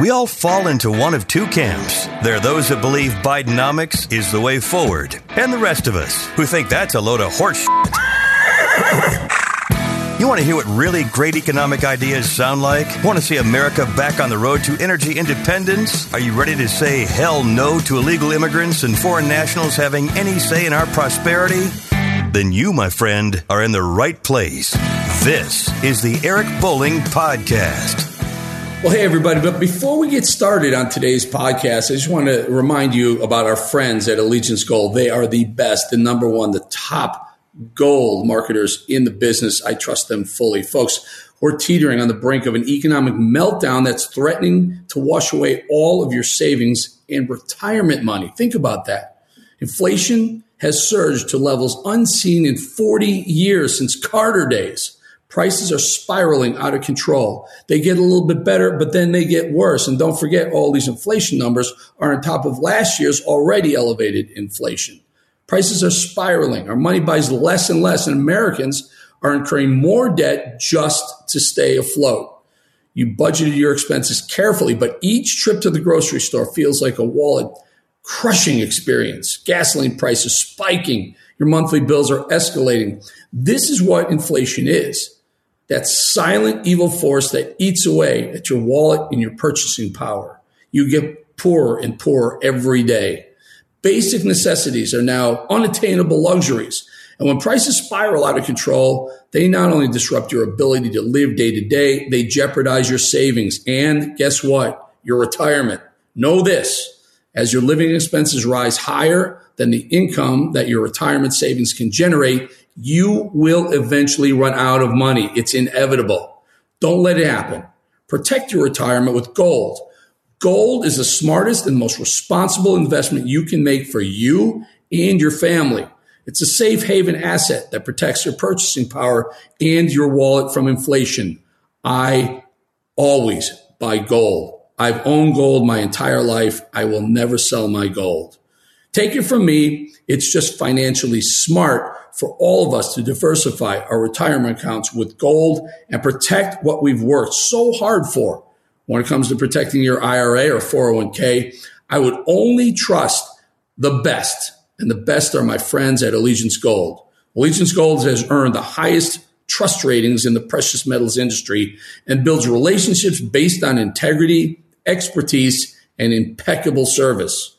We all fall into one of two camps. There are those that believe Bidenomics is the way forward, and the rest of us who think that's a load of horse shit. You want to hear what really great economic ideas sound like? Want to see America back on the road to energy independence? Are you ready to say hell no to illegal immigrants and foreign nationals having any say in our prosperity? Then you, my friend, are in the right place. This is the Eric Bolling Podcast. Well, hey, everybody, but before we get started on today's podcast, I just want to remind you about our friends at Allegiance Gold. They are the best, the number one, the top gold marketers in the business. I trust them fully. Folks, we're teetering on the brink of an economic meltdown that's threatening to wash away all of your savings and retirement money. Think about that. Inflation has surged to levels unseen in 40 years since Carter days. Prices are spiraling out of control. They get a little bit better, but then they get worse. And don't forget, all these inflation numbers are on top of last year's already elevated inflation. Prices are spiraling. Our money buys less and less, and Americans are incurring more debt just to stay afloat. You budgeted your expenses carefully, but each trip to the grocery store feels like a wallet-crushing experience. Gasoline prices spiking. Your monthly bills are escalating. This is what inflation is. That silent evil force that eats away at your wallet and your purchasing power. You get poorer and poorer every day. Basic necessities are now unattainable luxuries. And when prices spiral out of control, they not only disrupt your ability to live day to day, they jeopardize your savings. And guess what? Your retirement. Know this. As your living expenses rise higher than the income that your retirement savings can generate, you will eventually run out of money. It's inevitable. Don't let it happen. Protect your retirement with gold. Gold is the smartest and most responsible investment you can make for you and your family. It's a safe haven asset that protects your purchasing power and your wallet from inflation. I always buy gold. I've owned gold my entire life. I will never sell my gold. Take it from me. It's just financially smart for all of us to diversify our retirement accounts with gold and protect what we've worked so hard for. When it comes to protecting your IRA or 401k, I would only trust the best, and the best are my friends at Allegiance Gold. Allegiance Gold has earned the highest trust ratings in the precious metals industry and builds relationships based on integrity, expertise, and impeccable service.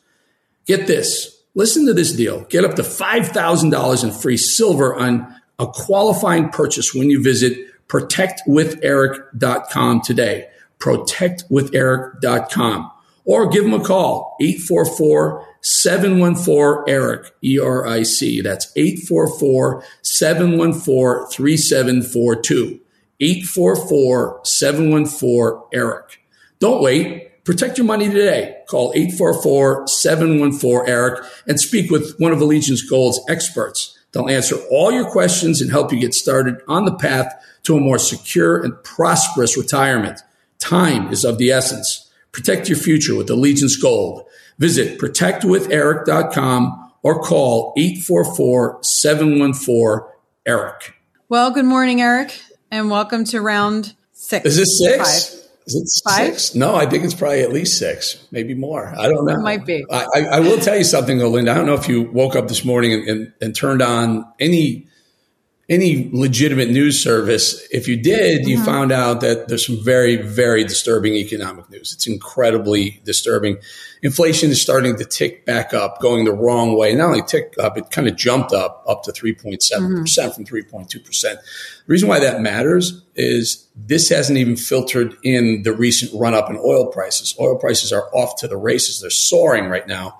Get this. Listen to this deal. Get up to $5,000 in free silver on a qualifying purchase when you visit protectwitheric.com today. Protectwitheric.com. Or give them a call, 844-714-ERIC, E-R-I-C. That's 844-714-3742. 844-714-ERIC. Don't wait. Protect your money today. Call 844-714-ERIC and speak with one of Allegiance Gold's experts. They'll answer all your questions and help you get started on the path to a more secure and prosperous retirement. Time is of the essence. Protect your future with Allegiance Gold. Visit protectwitheric.com or call 844-714-ERIC. Well, good morning, Eric, and welcome to round six. Is this six? Five. Is it six? Five? No, I think it's probably at least six, maybe more. I don't know. It might be. I will tell you something, though, Linda. I don't know if you woke up this morning and turned on any legitimate news service. If you did, you found out that there's some very, very disturbing economic news. It's incredibly disturbing. Inflation is starting to tick back up, going the wrong way. Not only tick up, it kind of jumped up to 3.7% from 3.2%. The reason why that matters is this hasn't even filtered in the recent run-up in oil prices. Oil prices are off to the races. They're soaring right now.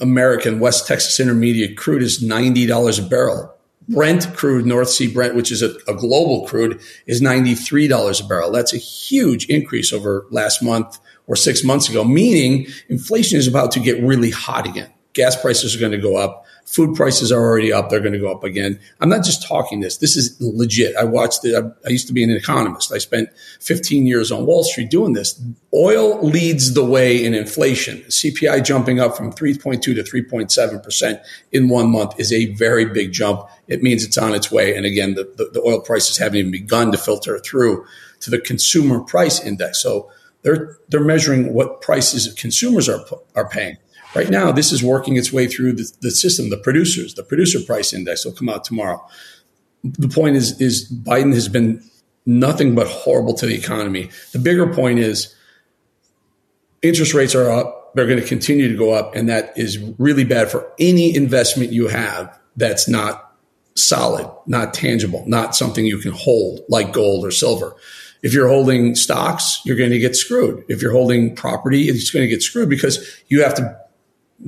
American West Texas Intermediate crude is $90 a barrel. Brent crude, North Sea Brent, which is a global crude, is $93 a barrel. That's a huge increase over last month or 6 months ago, meaning inflation is about to get really hot again. Gas prices are going to go up. Food prices are already up. They're going to go up again. I'm not just talking this. This is legit. I watched it. I used to be an economist. I spent 15 years on Wall Street doing this. Oil leads the way in inflation. CPI jumping up from 3.2 to 3.7% in 1 month is a very big jump. It means it's on its way. And again, the oil prices haven't even begun to filter through to the consumer price index. So They're measuring what prices consumers are paying. Right now, this is working its way through the system, the producers, the producer price index will come out tomorrow. The point is Biden has been nothing but horrible to the economy. The bigger point is interest rates are up. They're going to continue to go up. And that is really bad for any investment you have that's not solid, not tangible, not something you can hold like gold or silver. If you're holding stocks, you're going to get screwed. If you're holding property, it's going to get screwed because you have to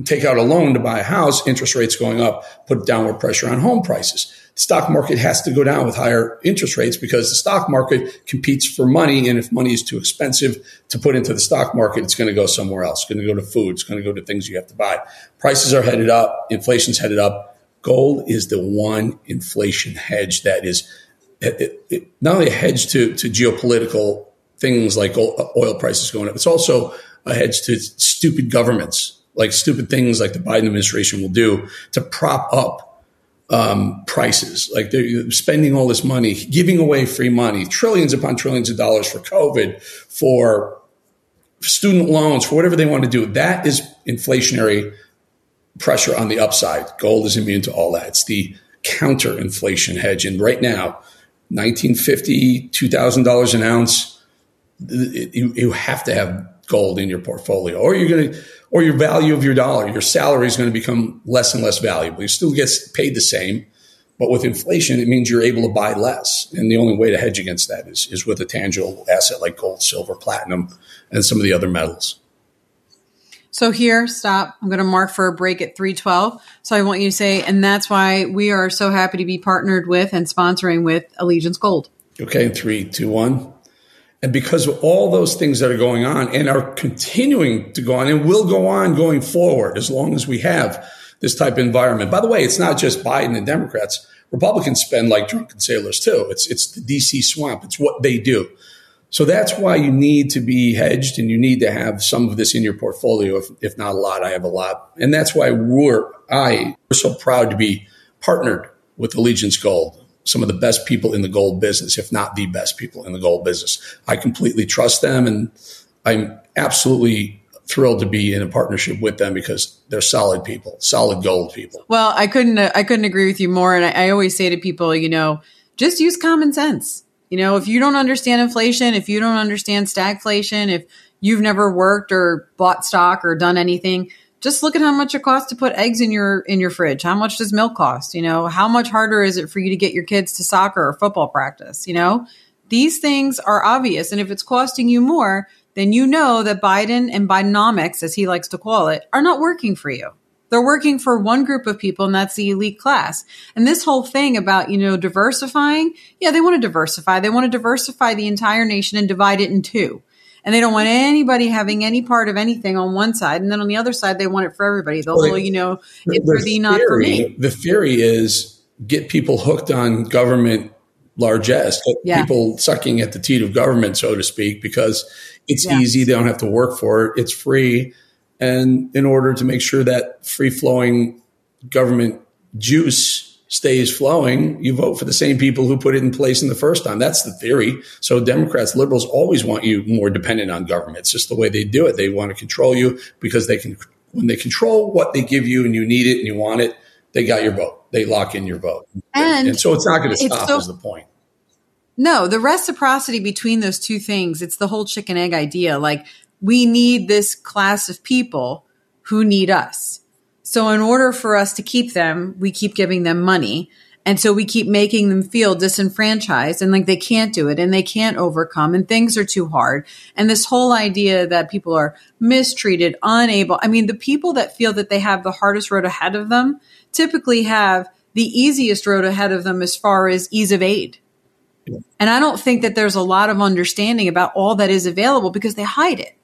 take out a loan to buy a house, interest rates going up, put downward pressure on home prices. The stock market has to go down with higher interest rates because the stock market competes for money. And if money is too expensive to put into the stock market, it's going to go somewhere else. It's going to go to food. It's going to go to things you have to buy. Prices are headed up. Inflation's headed up. Gold is the one inflation hedge that is not only a hedge to geopolitical things like oil prices going up, it's also a hedge to stupid governments. Like stupid things like the Biden administration will do to prop up prices. Like they're spending all this money, giving away free money, trillions upon trillions of dollars for COVID, for student loans, for whatever they want to do. That is inflationary pressure on the upside. Gold is immune to all that. It's the counter inflation hedge. And right now, $1,950, $2,000 an ounce, you have to have gold in your portfolio, or you're going to, or your value of your dollar, your salary is going to become less and less valuable. You still get paid the same, but with inflation, it means you're able to buy less. And the only way to hedge against that is with a tangible asset like gold, silver, platinum, and some of the other metals. So here, stop. I'm going to mark for a break at 3:12. So I want you to say, and that's why we are so happy to be partnered with and sponsoring with Allegiance Gold. Okay, 3, 2, 1. And because of all those things that are going on and are continuing to go on and will go on going forward as long as we have this type of environment. By the way, it's not just Biden and Democrats. Republicans spend like drunken sailors too. It's the DC swamp. It's what they do. So that's why you need to be hedged and you need to have some of this in your portfolio. If not a lot, I have a lot. And that's why we're so proud to be partnered with Allegiance Gold. Some of the best people in the gold business, if not the best people in the gold business. I completely trust them, and I'm absolutely thrilled to be in a partnership with them because they're solid people, solid gold people. Well, I couldn't agree with you more. And I always say to people, just use common sense. If you don't understand inflation, if you don't understand stagflation, if you've never worked or bought stock or done anything, just look at how much it costs to put eggs in your fridge. How much does milk cost? How much harder is it for you to get your kids to soccer or football practice? These things are obvious. And if it's costing you more, then that Biden and Bidenomics, as he likes to call it, are not working for you. They're working for one group of people, and that's the elite class. And this whole thing about, diversifying, they want to diversify. They want to diversify the entire nation and divide it in two. And they don't want anybody having any part of anything on one side. And then on the other side, they want it for everybody. The whole, it's for thee, not for me. The theory is get people hooked on government largesse, people sucking at the teat of government, so to speak, because it's easy. They don't have to work for it. It's free. And in order to make sure that free-flowing government juice stays flowing, you vote for the same people who put it in place in the first time. That's the theory. So Democrats, liberals always want you more dependent on government. It's just the way they do it. They want to control you because when they control what they give you and you need it and you want it, they got your vote. They lock in your vote. And so it's not going to stop is the point. No, the reciprocity between those two things, it's the whole chicken egg idea. Like we need this class of people who need us. So in order for us to keep them, we keep giving them money. And so we keep making them feel disenfranchised and like they can't do it and they can't overcome and things are too hard. And this whole idea that people are mistreated, unable. I mean, the people that feel that they have the hardest road ahead of them typically have the easiest road ahead of them as far as ease of aid. And I don't think that there's a lot of understanding about all that is available because they hide it.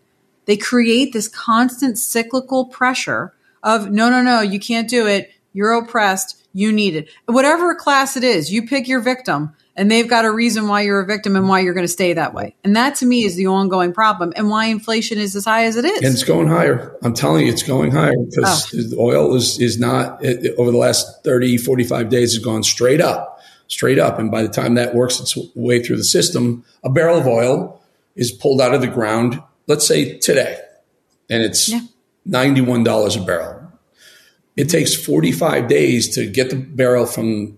They create this constant cyclical pressure of no, you can't do it. You're oppressed. You need it. Whatever class it is, you pick your victim and they've got a reason why you're a victim and why you're going to stay that way. And that to me is the ongoing problem and why inflation is as high as it is. And it's going higher. I'm telling you, it's going higher because oil is not over the last 30, 45 days has gone straight up. And by the time that works its way through the system, a barrel of oil is pulled out of the ground let's say today, and it's $91 a barrel. It takes 45 days to get the barrel from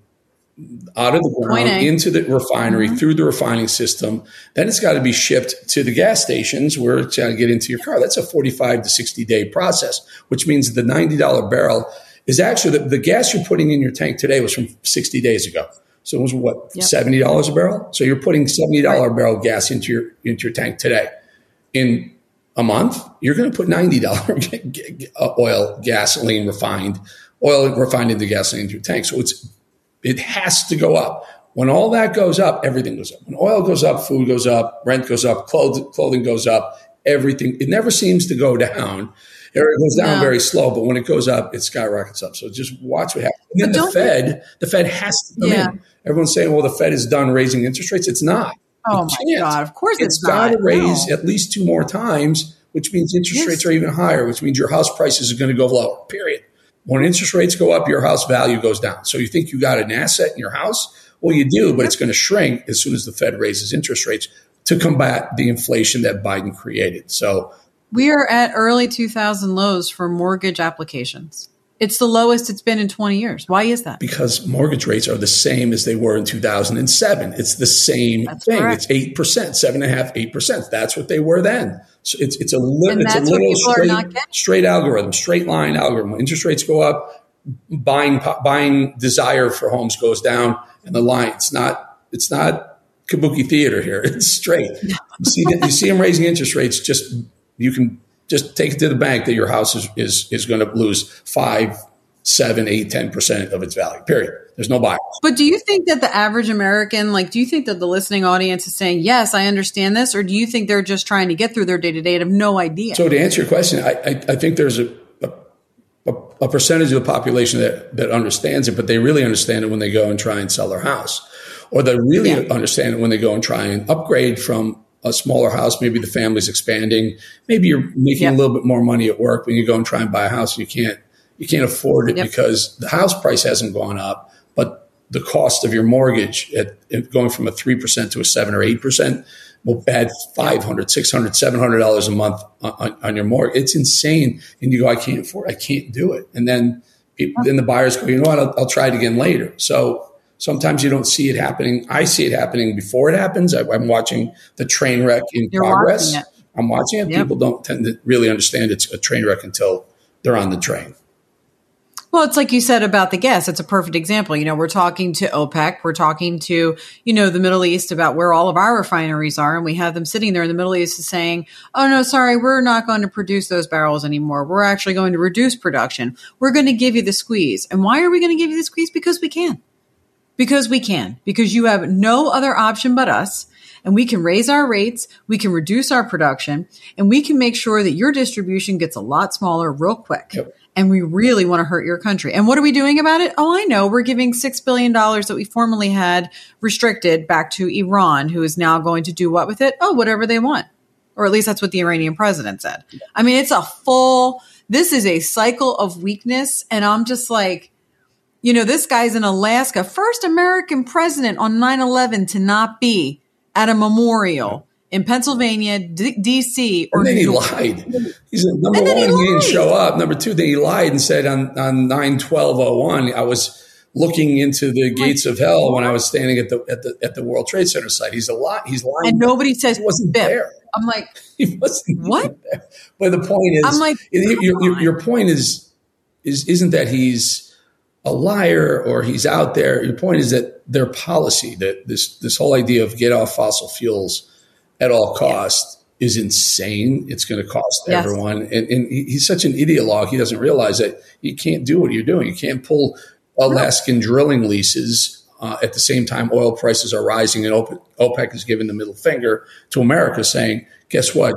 out of the ground into the refinery, through the refining system. Then it's got to be shipped to the gas stations where it's going to get into your car. That's a 45 to 60 day process, which means the $90 barrel is actually the gas you're putting in your tank today was from 60 days ago. So it was what, $70 a barrel? So you're putting $70 a barrel gas into your tank today. In a month, you're going to put $90 oil refined into gasoline into your tank. So it has to go up. When all that goes up, everything goes up. When oil goes up, food goes up, rent goes up, clothing goes up, everything. It never seems to go down. It goes down very slow, but when it goes up, it skyrockets up. So just watch what happens. And then the Fed has to come in. Everyone's saying, well, the Fed is done raising interest rates. It's not. Oh, my God. Of course it's not. It's got to raise at least two more times, which means interest rates are even higher, which means your house prices are going to go lower, period. When interest rates go up, your house value goes down. So you think you got an asset in your house? Well, you do, but it's going to shrink as soon as the Fed raises interest rates to combat the inflation that Biden created. So we are at early 2000 lows for mortgage applications. It's the lowest it's been in 20 years. Why is that? Because mortgage rates are the same as they were in 2007. It's the same thing. Correct. It's 8%, 7.5%, 8%. That's what they were then. So it's a little straight algorithm, straight line algorithm. When interest rates go up, buying desire for homes goes down, and the line. It's not kabuki theater here. It's straight. You see them raising interest rates. You can just take it to the bank that your house is going to lose 5%, 7%, 8%, 10% of its value, period. There's no buyer. But do you think that the average American, do you think that the listening audience is saying, yes, I understand this? Or do you think they're just trying to get through their day-to-day and have no idea? So to answer your question, I think there's a percentage of the population that understands it, but they really understand it when they go and try and sell their house. Or they really understand it when they go and try and upgrade from a smaller house, maybe the family's expanding, maybe you're making a little bit more money at work when you go and try and buy a house and you can't afford it because the house price hasn't gone up, but the cost of your mortgage at going from a 3% to a 7 or 8% will add $500, $600, $700 a month on your mortgage. It's insane. And you go, I can't do it. And then the buyers go, you know what, I'll try it again later. So sometimes you don't see it happening. I see it happening before it happens. I'm watching the train wreck in progress. I'm watching it. Yep. People don't tend to really understand it's a train wreck until they're on the train. Well, it's like you said about the gas. It's a perfect example. We're talking to OPEC. We're talking to, the Middle East about where all of our refineries are. And we have them sitting there in the Middle East saying, oh, no, sorry, we're not going to produce those barrels anymore. We're actually going to reduce production. We're going to give you the squeeze. And why are we going to give you the squeeze? Because we can. Because we can, because you have no other option but us, and we can raise our rates, we can reduce our production, and we can make sure that your distribution gets a lot smaller real quick. Yep. And we really want to hurt your country. And what are we doing about it? Oh, I know. We're giving $6 billion that we formerly had restricted back to Iran, who is now going to do what with it? Oh, whatever they want. Or at least that's what the Iranian president said. I mean, this is a cycle of weakness. And I'm just like, this guy's in Alaska, first American president on 9/11 to not be at a memorial in Pennsylvania, D.C., or New York. And then he lied. He said, number one, he didn't show up. Number two, then he lied and said on 9/12/01, I was looking into the gates of hell when I was standing at the World Trade Center site. He's lying. And nobody says he wasn't there. I'm like, he wasn't what? There. But the point is, I'm like, your point isn't that he's a liar or he's out there. Your point is that their policy, that this whole idea of get off fossil fuels at all costs is insane. It's going to cost everyone. And he's such an ideologue. He doesn't realize that you can't do what you're doing. You can't pull Alaskan drilling leases at the same time oil prices are rising and OPEC is giving the middle finger to America saying, guess what?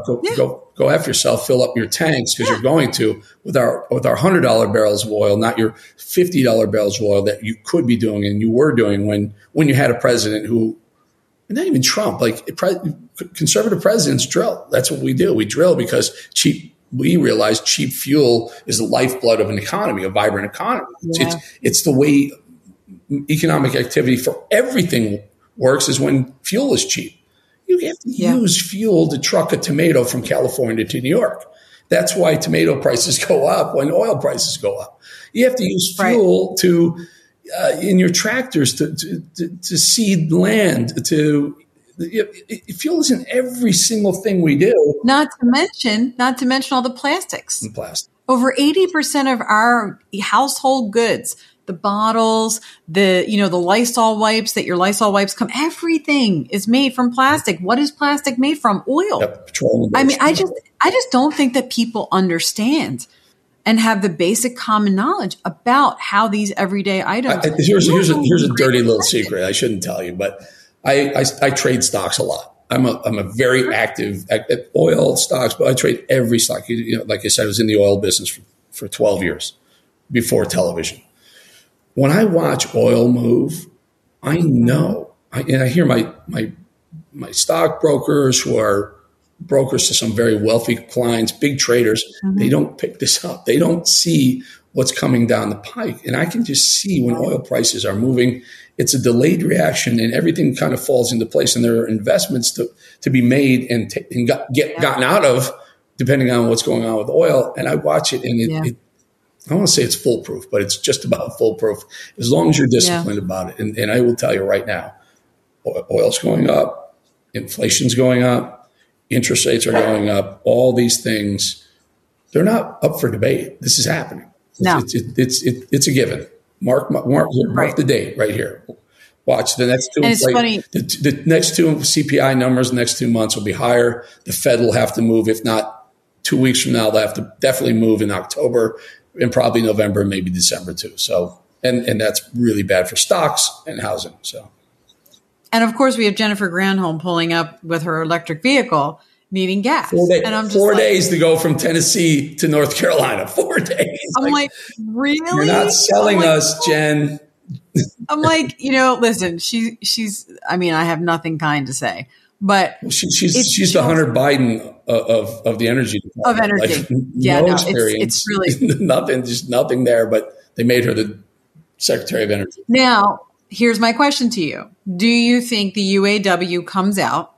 Go F yourself, fill up your tanks because you're going to with our $100 barrels of oil, not your $50 barrels of oil that you could be doing and you were doing when you had a president who, and not even Trump, conservative presidents drill. That's what we do. We drill because we realize cheap fuel is the lifeblood of an economy, a vibrant economy. Yeah. It's the way economic activity for everything works is when fuel is cheap. You have to use fuel to truck a tomato from California to New York. That's why tomato prices go up when oil prices go up. You have to use fuel to in your tractors to seed land. Fuel is in every single thing we do. Not to mention all the plastics. And plastic. Over 80% of our household goods, the bottles, the Lysol wipes that your Lysol wipes come, everything is made from plastic. What is plastic made from? Oil. Yep, petroleum. I mean, I just don't think that people understand and have the basic common knowledge about how these everyday items. Here's a dirty little secret. I shouldn't tell you, but I trade stocks a lot. I'm a very active at oil stocks, but I trade every stock. You know, like I said, I was in the oil business for 12 years before television. When I watch oil move, I know, and I hear my stockbrokers who are brokers to some very wealthy clients, big traders, they don't pick this up. They don't see what's coming down the pike. And I can just see when oil prices are moving, it's a delayed reaction and everything kind of falls into place. And there are investments to be made and gotten out of, depending on what's going on with oil. And I watch it, and it I don't want to say it's foolproof, but it's just about foolproof as long as you're disciplined about it. And I will tell you right now, oil's going up, inflation's going up, interest rates are going up. All these things, they're not up for debate. This is happening. No. It's a given. Mark the date right here. Watch the next two. And it's funny. The next two CPI numbers, the next 2 months will be higher. The Fed will have to move. If not 2 weeks from now, they'll have to definitely move in October and probably November, maybe December too. So, and that's really bad for stocks and housing. So, and of course we have Jennifer Granholm pulling up with her electric vehicle, needing gas. 4 days, and I'm just 4 days to go from Tennessee to North Carolina. 4 days. I'm like, really? You're not selling us, Jen. I'm like, listen, she's. I mean, I have nothing kind to say, but she's the Hunter Biden of the energy department. Of energy. Like, no experience. It's really nothing. Just nothing there. But they made her the Secretary of Energy. Now, here's my question to you: do you think the UAW comes out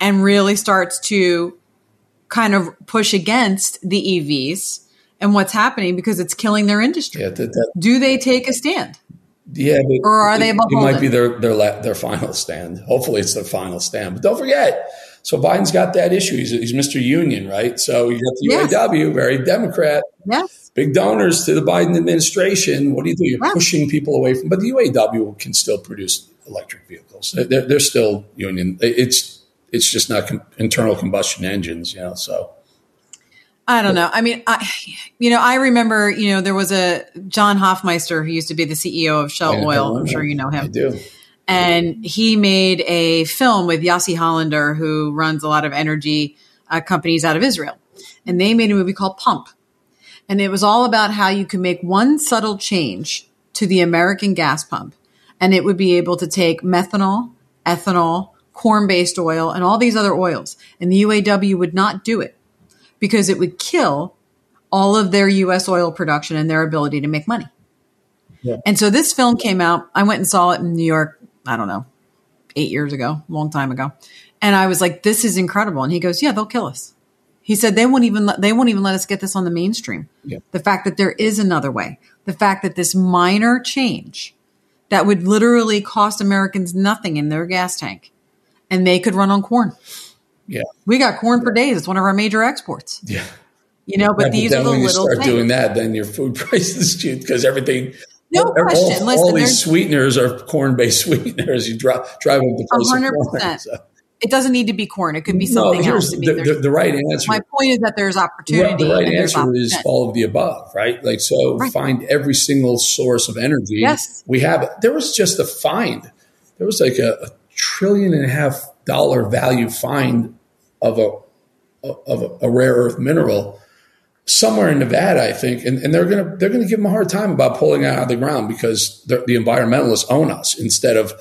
and really starts to kind of push against the EVs and what's happening because it's killing their industry? Yeah, do they take a stand? Yeah, or are they beholden? It might be their final stand. Hopefully, it's their final stand. But don't forget, so Biden's got that issue. He's Mr. Union, right? So you got the UAW, very Democrat, big donors to the Biden administration. What do? You're pushing people away from. But the UAW can still produce electric vehicles. They're still union. It's just not internal combustion engines, so. I don't know. I mean, I remember, there was a John Hoffmeister who used to be the CEO of Shell Oil. I'm sure you know him. I do. And he made a film with Yossi Hollander, who runs a lot of energy companies out of Israel. And they made a movie called Pump. And it was all about how you can make one subtle change to the American gas pump. And it would be able to take methanol, ethanol, corn-based oil, and all these other oils. And the UAW would not do it because it would kill all of their U.S. oil production and their ability to make money. Yeah. And so this film came out. I went and saw it in New York, I don't know, 8 years ago, a long time ago. And I was like, this is incredible. And he goes, yeah, they'll kill us. He said, they won't even let us get this on the mainstream. Yeah. The fact that there is another way, the fact that this minor change that would literally cost Americans nothing in their gas tank, and they could run on corn. Yeah. We got corn for days. It's one of our major exports. Yeah. But these are the little things. When you start doing that, then your food prices shoot because everything. No question. All these sweeteners are corn-based sweeteners. You drive up the price 100%. So. It doesn't need to be corn. It could be something else. I mean, the right answer. My point is that there's opportunity. Well, the right answer is all of the above, right? Like, so find every single source of energy. Yes. We have it. There was like a $1.5 trillion value find of a rare earth mineral somewhere in Nevada, I think, and they're gonna give them a hard time about pulling it out of the ground because the environmentalists own us instead of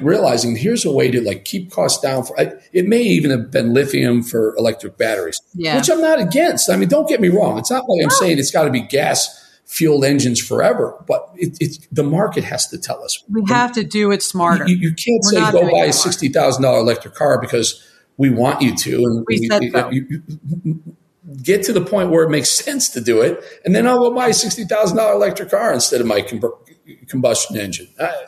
realizing here's a way to keep costs down. It may even have been lithium for electric batteries, which I'm not against. I mean, don't get me wrong; it's not like I'm saying it's got to be gas fueled engines forever, but the market has to tell us. We have to do it smarter. You can't say go buy a $60,000 electric car because we want you to, and we get to the point where it makes sense to do it, and then I'll go buy a $60,000 electric car instead of my combustion engine. Right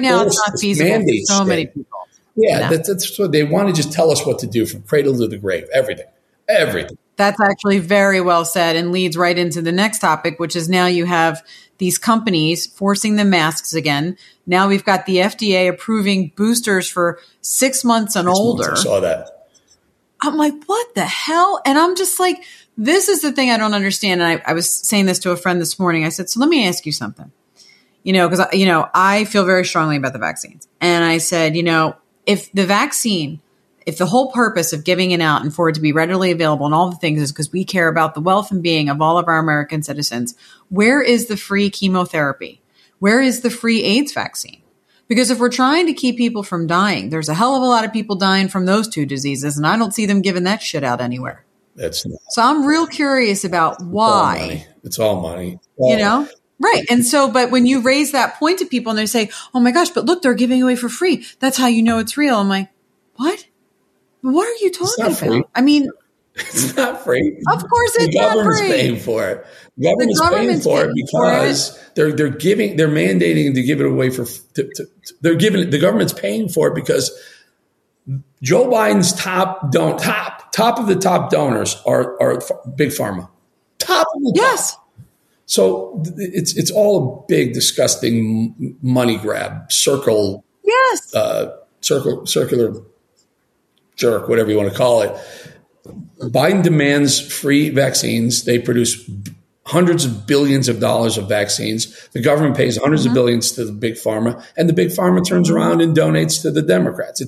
now it's not feasible for so many people. Yeah, that's what they want to just tell us what to do from cradle to the grave, everything. That's actually very well said and leads right into the next topic, which is now you have these companies forcing the masks again. Now we've got the FDA approving boosters for 6 months and older. I saw that. I'm like, what the hell? And I'm just like, this is the thing I don't understand. And I was saying this to a friend this morning. I said, so let me ask you something, because, I feel very strongly about the vaccines. And I said, if the whole purpose of giving it out and for it to be readily available and all the things is because we care about the wealth and being of all of our American citizens, where is the free chemotherapy? Where is the free AIDS vaccine? Because if we're trying to keep people from dying, there's a hell of a lot of people dying from those two diseases, and I don't see them giving that shit out anywhere. So I'm real curious about why. It's all money. Right. And so, but when you raise that point to people and they say, oh my gosh, but look, they're giving away for free. That's how you know it's real. I'm like, what? What are you talking about? Free. I mean, it's not free. Of course, it's not free. The government's paying for it. The government's paying for it because they're mandating to give it away for. They're giving it. The government's paying for it because Joe Biden's top of the top donors are big pharma. Top of the top. Yes. So it's all a big, disgusting money grab circle. Yes. Circular. Jerk, whatever you want to call it. Biden demands free vaccines. They produce hundreds of billions of dollars of vaccines. The government pays hundreds of billions to the big pharma, and the big pharma turns around and donates to the Democrats.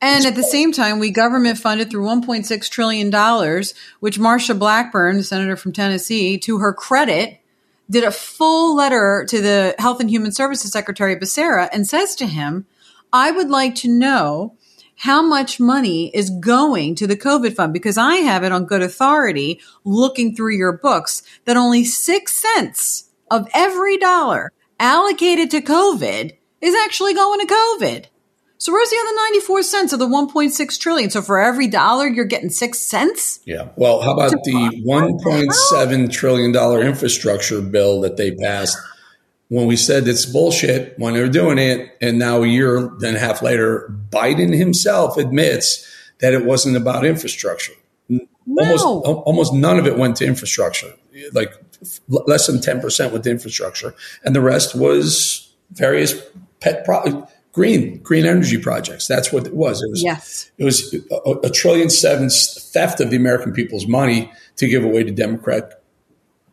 And at the same time, we government funded through $1.6 trillion, which Marsha Blackburn, the senator from Tennessee, to her credit, did a full letter to the Health and Human Services Secretary Becerra and says to him, I would like to know how much money is going to the COVID fund? Because I have it on good authority, looking through your books, that only 6 cents of every dollar allocated to COVID is actually going to COVID. So where's the other 94 cents of the 1.6 trillion? So for every dollar, you're getting 6 cents? Yeah. Well, how about the $1.7 trillion infrastructure bill that they passed when we said it's bullshit when they were doing it? And now a year and a half later, Biden himself admits that it wasn't about infrastructure. No. Almost none of it went to infrastructure, like less than 10% went to infrastructure. And the rest was various pet green energy projects. That's what it was. It was $1.7 trillion theft of the American people's money to give away to Democrat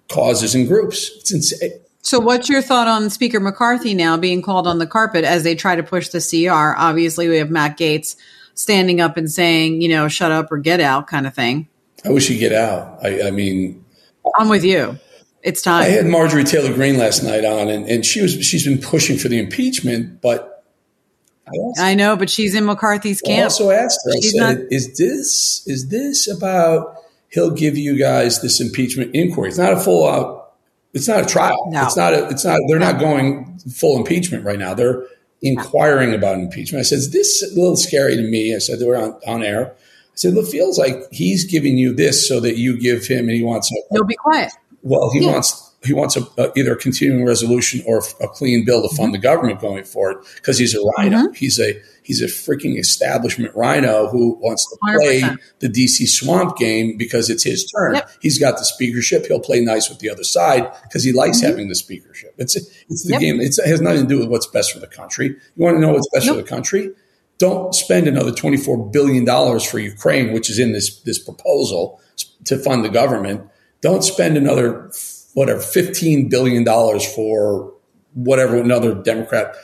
causes and groups. It's insane. So what's your thought on Speaker McCarthy now being called on the carpet as they try to push the CR? Obviously, we have Matt Gaetz standing up and saying, shut up or get out kind of thing. I wish he'd get out. I mean, I'm with you. It's time. I had Marjorie Taylor Greene last night on, and she's been pushing for the impeachment, but I know, but she's in McCarthy's camp. I also asked her, is this about he'll give you guys this impeachment inquiry? It's not a full out. It's not a trial. No. They're not going full impeachment right now. They're inquiring about impeachment. I said, is this a little scary to me? I said, they were on air. I said, it feels like he's giving you this so that you give him, and he wants a, he'll be quiet. Well, he wants a either a continuing resolution or a clean bill to fund the government going forward, because he's a rhino. He's a freaking establishment rhino who wants to play 100%. The DC swamp game because it's his turn. Yep. He's got the speakership. He'll play nice with the other side because he likes having the speakership. It's the game. It has nothing to do with what's best for the country. You want to know what's best for the country? Don't spend another $24 billion for Ukraine, which is in this proposal to fund the government. Don't spend another $15 billion for another Democrat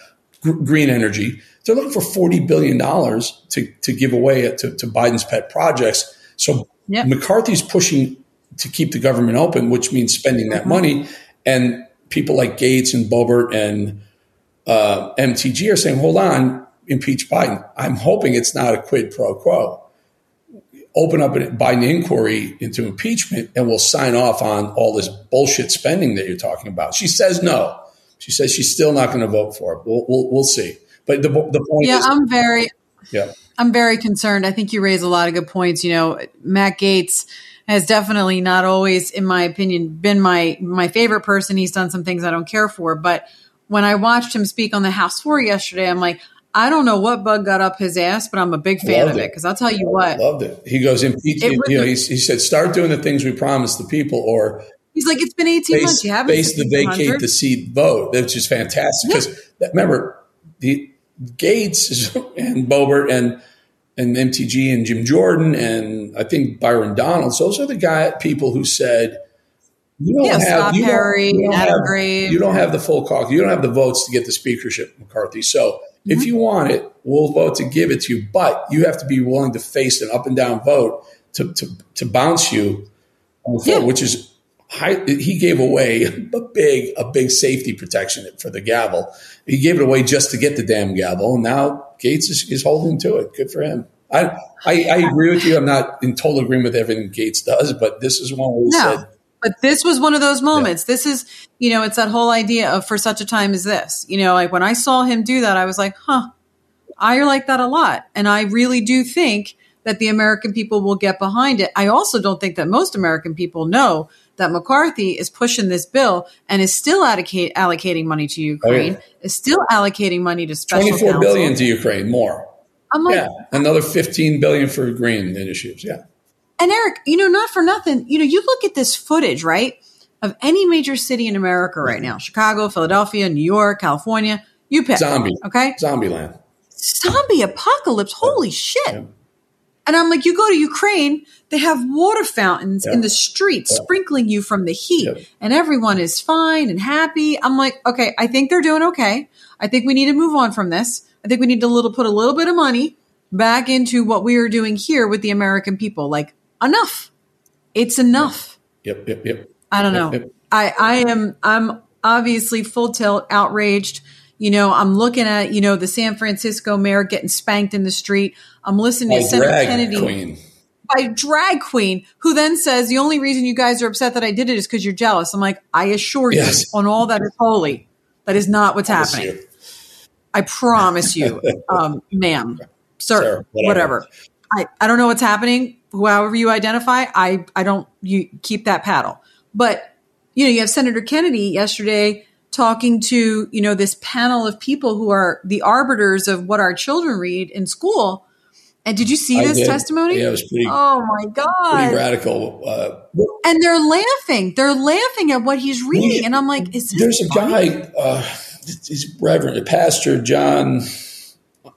green energy. They're looking for $40 billion to give away to Biden's pet projects. So McCarthy's pushing to keep the government open, which means spending that money. And people like Gates and Boebert and MTG are saying, hold on, impeach Biden. I'm hoping it's not a quid pro quo. open up a Biden inquiry into impeachment and we'll sign off on all this bullshit spending that you're talking about. She says no. She says she's still not going to vote for it. We'll see. But the point is, I'm very concerned. I think you raise a lot of good points. You know, Matt Gaetz has definitely not always, in my opinion, been my favorite person. He's done some things I don't care for. But when I watched him speak on the House floor yesterday, I'm like, I don't know what bug got up his ass, but I'm a big fan of it because I'll tell you what. Loved it. He goes, he said, start doing the things we promised the people, or he's like, it's been 18 months. You haven't faced the vacate the seat vote. That's just fantastic because remember, the Gates and Boebert and MTG and Jim Jordan and I think Byron Donalds, those are the people who said, you don't have the full caucus. You don't have the votes to get the speakership, McCarthy. So if you want it, we'll vote to give it to you. But you have to be willing to face an up and down vote to bounce you on the floor, which is high. He gave away a big safety protection for the gavel. He gave it away just to get the damn gavel. And now Gates is holding to it. Good for him. I agree with you. I'm not in total agreement with everything Gates does, but this is one where he said. But this was one of those moments. Yeah. This is, it's that whole idea of for such a time as this. Like when I saw him do that, I was like, I like that a lot. And I really do think that the American people will get behind it. I also don't think that most American people know that McCarthy is pushing this bill and is still allocating money to Ukraine, is still allocating money to special counsel. $24 billion to Ukraine, more. I'm like, another $15 billion for green initiatives, And Eric, not for nothing, you look at this footage, right, of any major city in America right now, Chicago, Philadelphia, New York, California, you pick. Zombie. Okay? Zombie land. Zombie apocalypse. Holy shit. Yeah. And I'm like, you go to Ukraine, they have water fountains in the streets sprinkling you from the heat, and everyone is fine and happy. I'm like, okay, I think they're doing okay. I think we need to move on from this. I think we need to put a little bit of money back into what we are doing here with the American people. Like, enough. It's enough. Yep. I don't know. I'm obviously full tilt outraged. I'm looking at, the San Francisco mayor getting spanked in the street. I'm listening to Senator Kennedy by drag queen, who then says, the only reason you guys are upset that I did it is because you're jealous. I'm like, I assure you on all that is holy, that is not what's happening. I promise you, ma'am, sir, whatever. I don't know what's happening. However you identify, I don't, you keep that paddle. But, you have Senator Kennedy yesterday talking to, this panel of people who are the arbiters of what our children read in school. And did you see this testimony? Yeah, it was pretty. Oh my God. Pretty radical. And they're laughing. They're laughing at what he's reading. And I'm like, is this funny? Guy, he's Reverend, Pastor John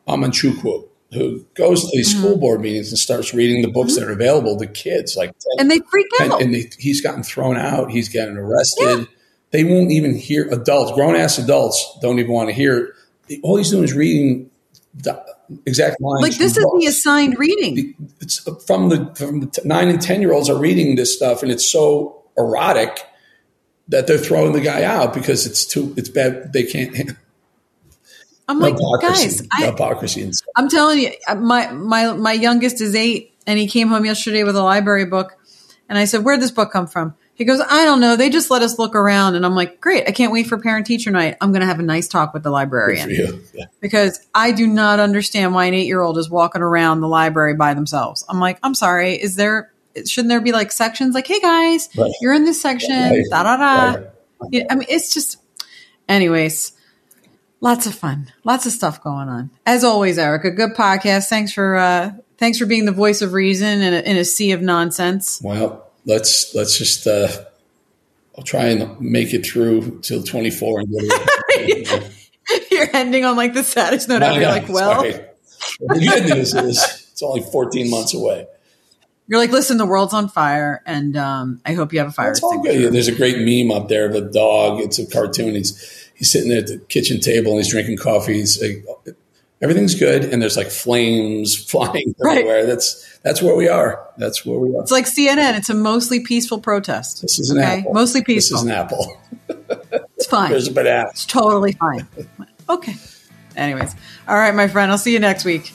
Amanchukwu, who goes to these school board meetings and starts reading the books that are available to kids. And they freak out. And he's gotten thrown out. He's getting arrested. Yeah. They won't even hear adults. Grown-ass adults don't even want to hear it. All he's doing is reading the exact lines. Like, this is the assigned reading. It's from the 9 and 10-year-olds are reading this stuff, and it's so erotic that they're throwing the guy out because it's bad. They can't handle it. I'm like, guys, I'm telling you, my youngest is 8 and he came home yesterday with a library book. And I said, where'd this book come from? He goes, I don't know. They just let us look around. And I'm like, great. I can't wait for parent teacher night. I'm going to have a nice talk with the librarian because I do not understand why an 8-year-old is walking around the library by themselves. I'm like, I'm sorry. Shouldn't there be like sections? Like, hey guys, you're in this section. Yeah, I mean, it's just, anyways. Lots of fun. Lots of stuff going on. As always, Eric, a good podcast. Thanks for being the voice of reason in a sea of nonsense. Well, let's just I'll try and make it through till 24 and get You're ending on like the saddest note ever. You're like, well, the good news is it's only 14 months away. You're like, listen, the world's on fire, and I hope you have a fire extinguisher. Yeah, there's a great meme up there of a dog. It's a cartoon. He's sitting there at the kitchen table, and he's drinking coffee. He's like, everything's good, and there's like flames flying everywhere. Right. That's where we are. That's where we are. It's like CNN. It's a mostly peaceful protest. This is an apple. Mostly peaceful. This is an apple. It's fine. There's a banana. It's totally fine. Okay. Anyways. All right, my friend. I'll see you next week.